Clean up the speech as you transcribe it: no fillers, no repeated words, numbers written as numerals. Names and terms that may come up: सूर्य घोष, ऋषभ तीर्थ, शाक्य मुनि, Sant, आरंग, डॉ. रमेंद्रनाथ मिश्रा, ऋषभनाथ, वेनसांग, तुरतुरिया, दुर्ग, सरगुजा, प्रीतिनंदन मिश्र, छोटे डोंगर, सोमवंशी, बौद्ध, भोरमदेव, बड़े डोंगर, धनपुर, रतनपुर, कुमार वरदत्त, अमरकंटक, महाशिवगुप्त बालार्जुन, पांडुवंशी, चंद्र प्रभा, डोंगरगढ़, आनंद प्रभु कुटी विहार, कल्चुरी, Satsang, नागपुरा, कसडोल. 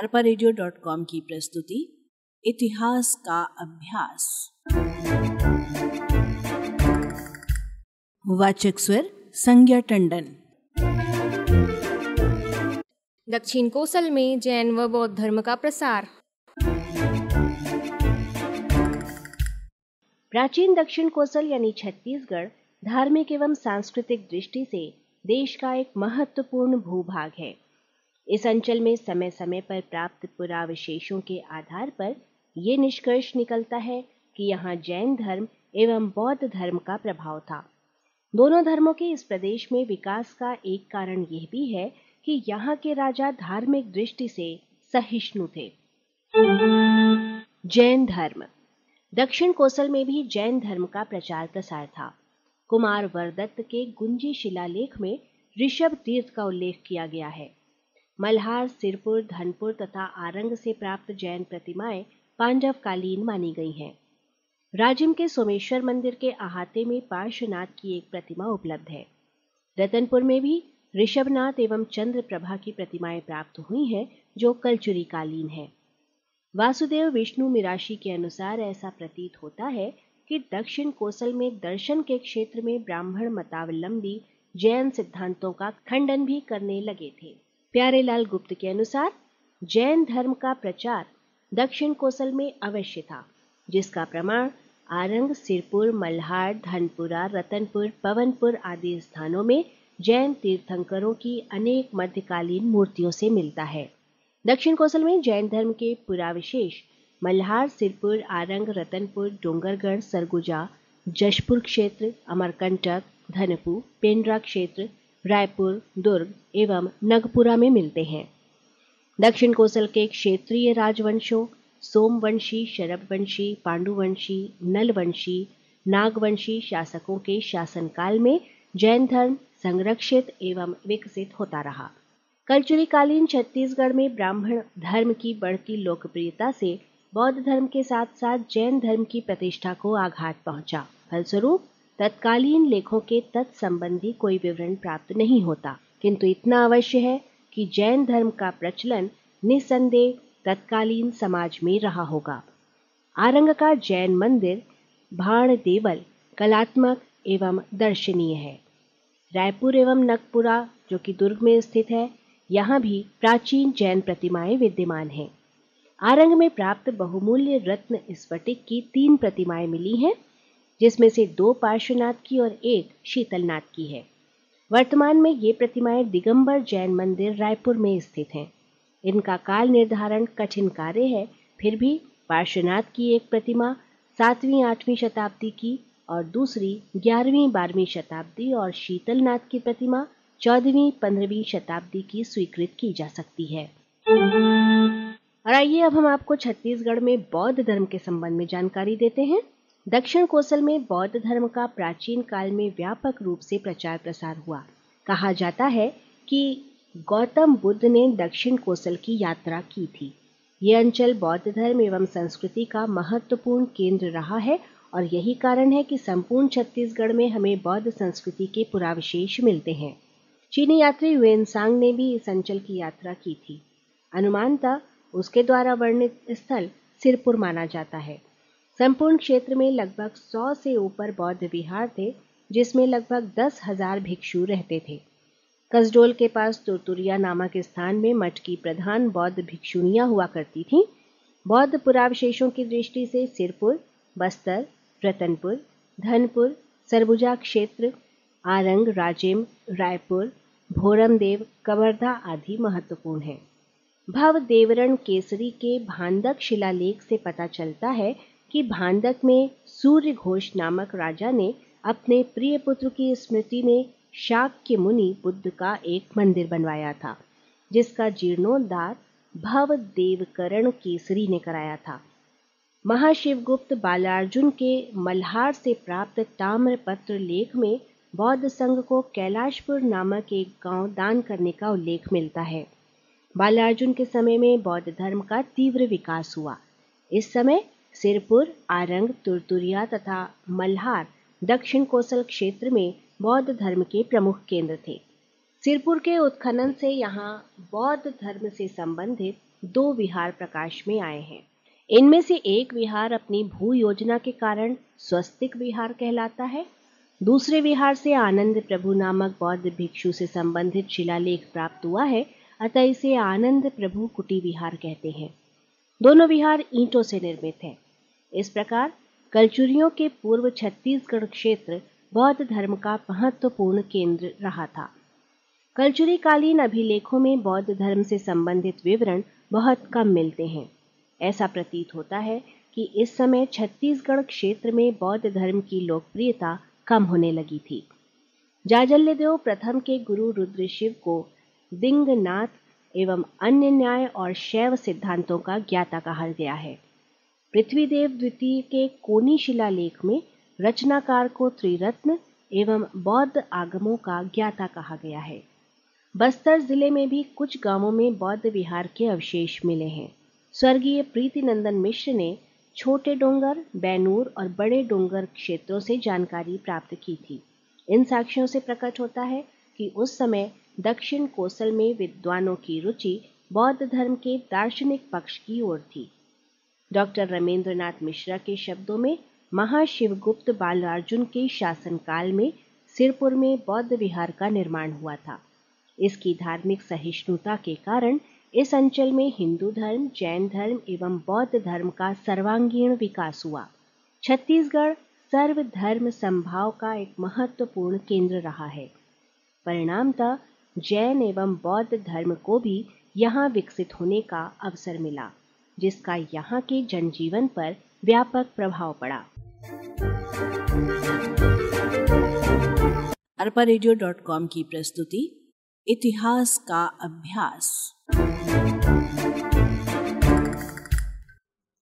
Arpa radio .com की प्रस्तुति इतिहास का अभ्यास। वाचक स्वर संज्ञा टंडन। दक्षिण कोसल में जैन व बौद्ध धर्म का प्रसार। प्राचीन दक्षिण कोसल यानी छत्तीसगढ़ धार्मिक एवं सांस्कृतिक दृष्टि से देश का एक महत्वपूर्ण भूभाग है। इस अंचल में समय समय पर प्राप्त पुरावशेषों के आधार पर ये निष्कर्ष निकलता है कि यहाँ जैन धर्म एवं बौद्ध धर्म का प्रभाव था। दोनों धर्मों के इस प्रदेश में विकास का एक कारण यह भी है कि यहाँ के राजा धार्मिक दृष्टि से सहिष्णु थे। जैन धर्म। दक्षिण कोसल में भी जैन धर्म का प्रचार प्रसार था। कुमार वरदत्त के गुंजी शिलालेख में ऋषभ तीर्थ का उल्लेख किया गया है। मल्हार, सिरपुर, धनपुर तथा आरंग से प्राप्त जैन प्रतिमाएं पांडवकालीन मानी गई हैं। राजिम के सोमेश्वर मंदिर के अहाते में पार्श्वनाथ की एक प्रतिमा उपलब्ध है। रतनपुर में भी ऋषभनाथ एवं चंद्र प्रभा की प्रतिमाएं प्राप्त हुई हैं, जो कल्चुरी कालीन हैं। वासुदेव विष्णु मिराशी के अनुसार ऐसा प्रतीत होता है कि दक्षिण कोसल में दर्शन के क्षेत्र में ब्राह्मण मतावलंबी जैन सिद्धांतों का खंडन भी करने लगे थे। प्यारे लाल गुप्त के अनुसार जैन धर्म का प्रचार दक्षिण कोसल में अवश्य था, जिसका प्रमाण आरंग, सिरपुर, मल्हार, धनपुरा, रतनपुर, पवनपुर आदि स्थानों में जैन तीर्थंकरों की अनेक मध्यकालीन मूर्तियों से मिलता है। दक्षिण कोसल में जैन धर्म के पुराविशेष मल्हार, सिरपुर, आरंग, रतनपुर, डोंगरगढ़, सरगुजा, जशपुर क्षेत्र, अमरकंटक, धनपुर, पेंड्रा क्षेत्र, रायपुर, दुर्ग एवं नागपुरा में मिलते हैं। दक्षिण कोसल के क्षेत्रीय राजवंशों सोमवंशी, शरभवंशी, पांडुवंशी, नलवंशी, नागवंशी शासकों के शासनकाल में जैन धर्म संरक्षित एवं विकसित होता रहा। कल्चुरी कालीन छत्तीसगढ़ में ब्राह्मण धर्म की बढ़ती लोकप्रियता से बौद्ध धर्म के साथ साथ जैन धर्म की प्रतिष्ठा को आघात पहुंचा। फलस्वरूप तत्कालीन लेखों के तत्संबंधी कोई विवरण प्राप्त नहीं होता, किंतु इतना अवश्य है कि जैन धर्म का प्रचलन निसंदेह तत्कालीन समाज में रहा होगा। आरंग का जैन मंदिर भाण देवल कलात्मक एवं दर्शनीय है। रायपुर एवं नागपुरा, जो कि दुर्ग में स्थित है, यहाँ भी प्राचीन जैन प्रतिमाएं विद्यमान हैं। आरंग में प्राप्त बहुमूल्य रत्न स्फटिक की 3 प्रतिमाएं मिली हैं, जिसमें से 2 पार्श्वनाथ की और 1 शीतलनाथ की है। वर्तमान में ये प्रतिमाएं दिगंबर जैन मंदिर रायपुर में स्थित हैं। इनका काल निर्धारण कठिन कार्य है, फिर भी पार्श्वनाथ की एक प्रतिमा 7वीं-8वीं शताब्दी की और दूसरी 11वीं-12वीं शताब्दी और शीतलनाथ की प्रतिमा 14वीं-15वीं शताब्दी की स्वीकृत की जा सकती है। और आइए अब हम आपको छत्तीसगढ़ में बौद्ध धर्म के संबंध में जानकारी देते हैं। दक्षिण कोसल में बौद्ध धर्म का प्राचीन काल में व्यापक रूप से प्रचार प्रसार हुआ। कहा जाता है कि गौतम बुद्ध ने दक्षिण कोसल की यात्रा की थी। ये अंचल बौद्ध धर्म एवं संस्कृति का महत्वपूर्ण केंद्र रहा है और यही कारण है कि संपूर्ण छत्तीसगढ़ में हमें बौद्ध संस्कृति के पुरावशेष मिलते हैं। चीनी यात्री वेनसांग ने भी इस अंचल की यात्रा की थी। अनुमानतः उसके द्वारा वर्णित स्थल सिरपुर माना जाता है। संपूर्ण क्षेत्र में लगभग 100 से ऊपर बौद्ध विहार थे, जिसमें लगभग 10,000 भिक्षु रहते थे। कसडोल के पास तुरतुरिया नामक स्थान में मठ की प्रधान बौद्ध भिक्षुणियाँ हुआ करती थीं। बौद्ध पुरावशेषों की दृष्टि से सिरपुर, बस्तर, रतनपुर, धनपुर, सरगुजा क्षेत्र, आरंग, राजिम, रायपुर, भोरमदेव, कवर्धा आदि महत्वपूर्ण हैं। भवदेव रणकेसरी के भांडक शिलालेख से पता चलता है कि भांडक में सूर्य घोष नामक राजा ने अपने प्रिय पुत्र की स्मृति में शाक्य मुनि बुद्ध का एक मंदिर बनवाया था, जिसका जीर्णोद्धार भवदेव रणकेसरी ने कराया था। महाशिवगुप्त बालार्जुन के मल्हार से प्राप्त ताम्रपत्र लेख में बौद्ध संघ को कैलाशपुर नामक एक गांव दान करने का उल्लेख मिलता है। बालार्जुन के समय में बौद्ध धर्म का तीव्र विकास हुआ। इस समय सिरपुर, आरंग, तुरतुरिया तथा मल्हार दक्षिण कोसल क्षेत्र में बौद्ध धर्म के प्रमुख केंद्र थे। सिरपुर के उत्खनन से यहाँ बौद्ध धर्म से संबंधित दो विहार प्रकाश में आए हैं। इनमें से एक विहार अपनी भू योजना के कारण स्वस्तिक विहार कहलाता है। दूसरे विहार से आनंद प्रभु नामक बौद्ध भिक्षु से संबंधित शिलालेख प्राप्त हुआ है, अतः इसे आनंद प्रभु कुटी विहार कहते हैं। दोनों विहार ईंटों से निर्मित हैं। इस प्रकार कल्चुरियों के पूर्व छत्तीसगढ़ क्षेत्र बौद्ध धर्म का महत्वपूर्ण केंद्र रहा था। कल्चुरी कालीन अभिलेखों में बौद्ध धर्म से संबंधित विवरण बहुत कम मिलते हैं। ऐसा प्रतीत होता है कि इस समय छत्तीसगढ़ क्षेत्र में बौद्ध धर्म की लोकप्रियता कम होने लगी थी। जाजल्यदेव प्रथम के गुरु रुद्रशिव को दिंगनाथ एवं अन्य न्याय और शैव सिद्धांतों का ज्ञाता कहा गया है। पृथ्वीदेव द्वितीय के कोनी शिलालेख में रचनाकार को त्रिरत्न एवं बौद्ध आगमों का ज्ञाता कहा गया है। बस्तर जिले में भी कुछ गांवों में बौद्ध विहार के अवशेष मिले हैं। स्वर्गीय प्रीतिनंदन मिश्र ने छोटे डोंगर, बैनूर और बड़े डोंगर क्षेत्रों से जानकारी प्राप्त की थी। इन साक्ष्यों से प्रकट होता है कि उस समय दक्षिण कोसल में विद्वानों की रुचि बौद्ध धर्म के दार्शनिक पक्ष की ओर थी। डॉक्टर रमेंद्रनाथ मिश्रा के शब्दों में महाशिवगुप्त बालार्जुन के शासनकाल में सिरपुर में बौद्ध विहार का निर्माण हुआ था। इसकी धार्मिक सहिष्णुता के कारण इस अंचल में हिंदू धर्म, जैन धर्म एवं बौद्ध धर्म का सर्वांगीण विकास हुआ। छत्तीसगढ़ सर्वधर्म संभाव का एक महत्वपूर्ण केंद्र रहा है। परिणामतः जैन एवं बौद्ध धर्म को भी यहाँ विकसित होने का अवसर मिला, जिसका यहाँ के जनजीवन पर व्यापक प्रभाव पड़ा। अर्पा रेडियो .com की प्रस्तुति इतिहास का अभ्यास।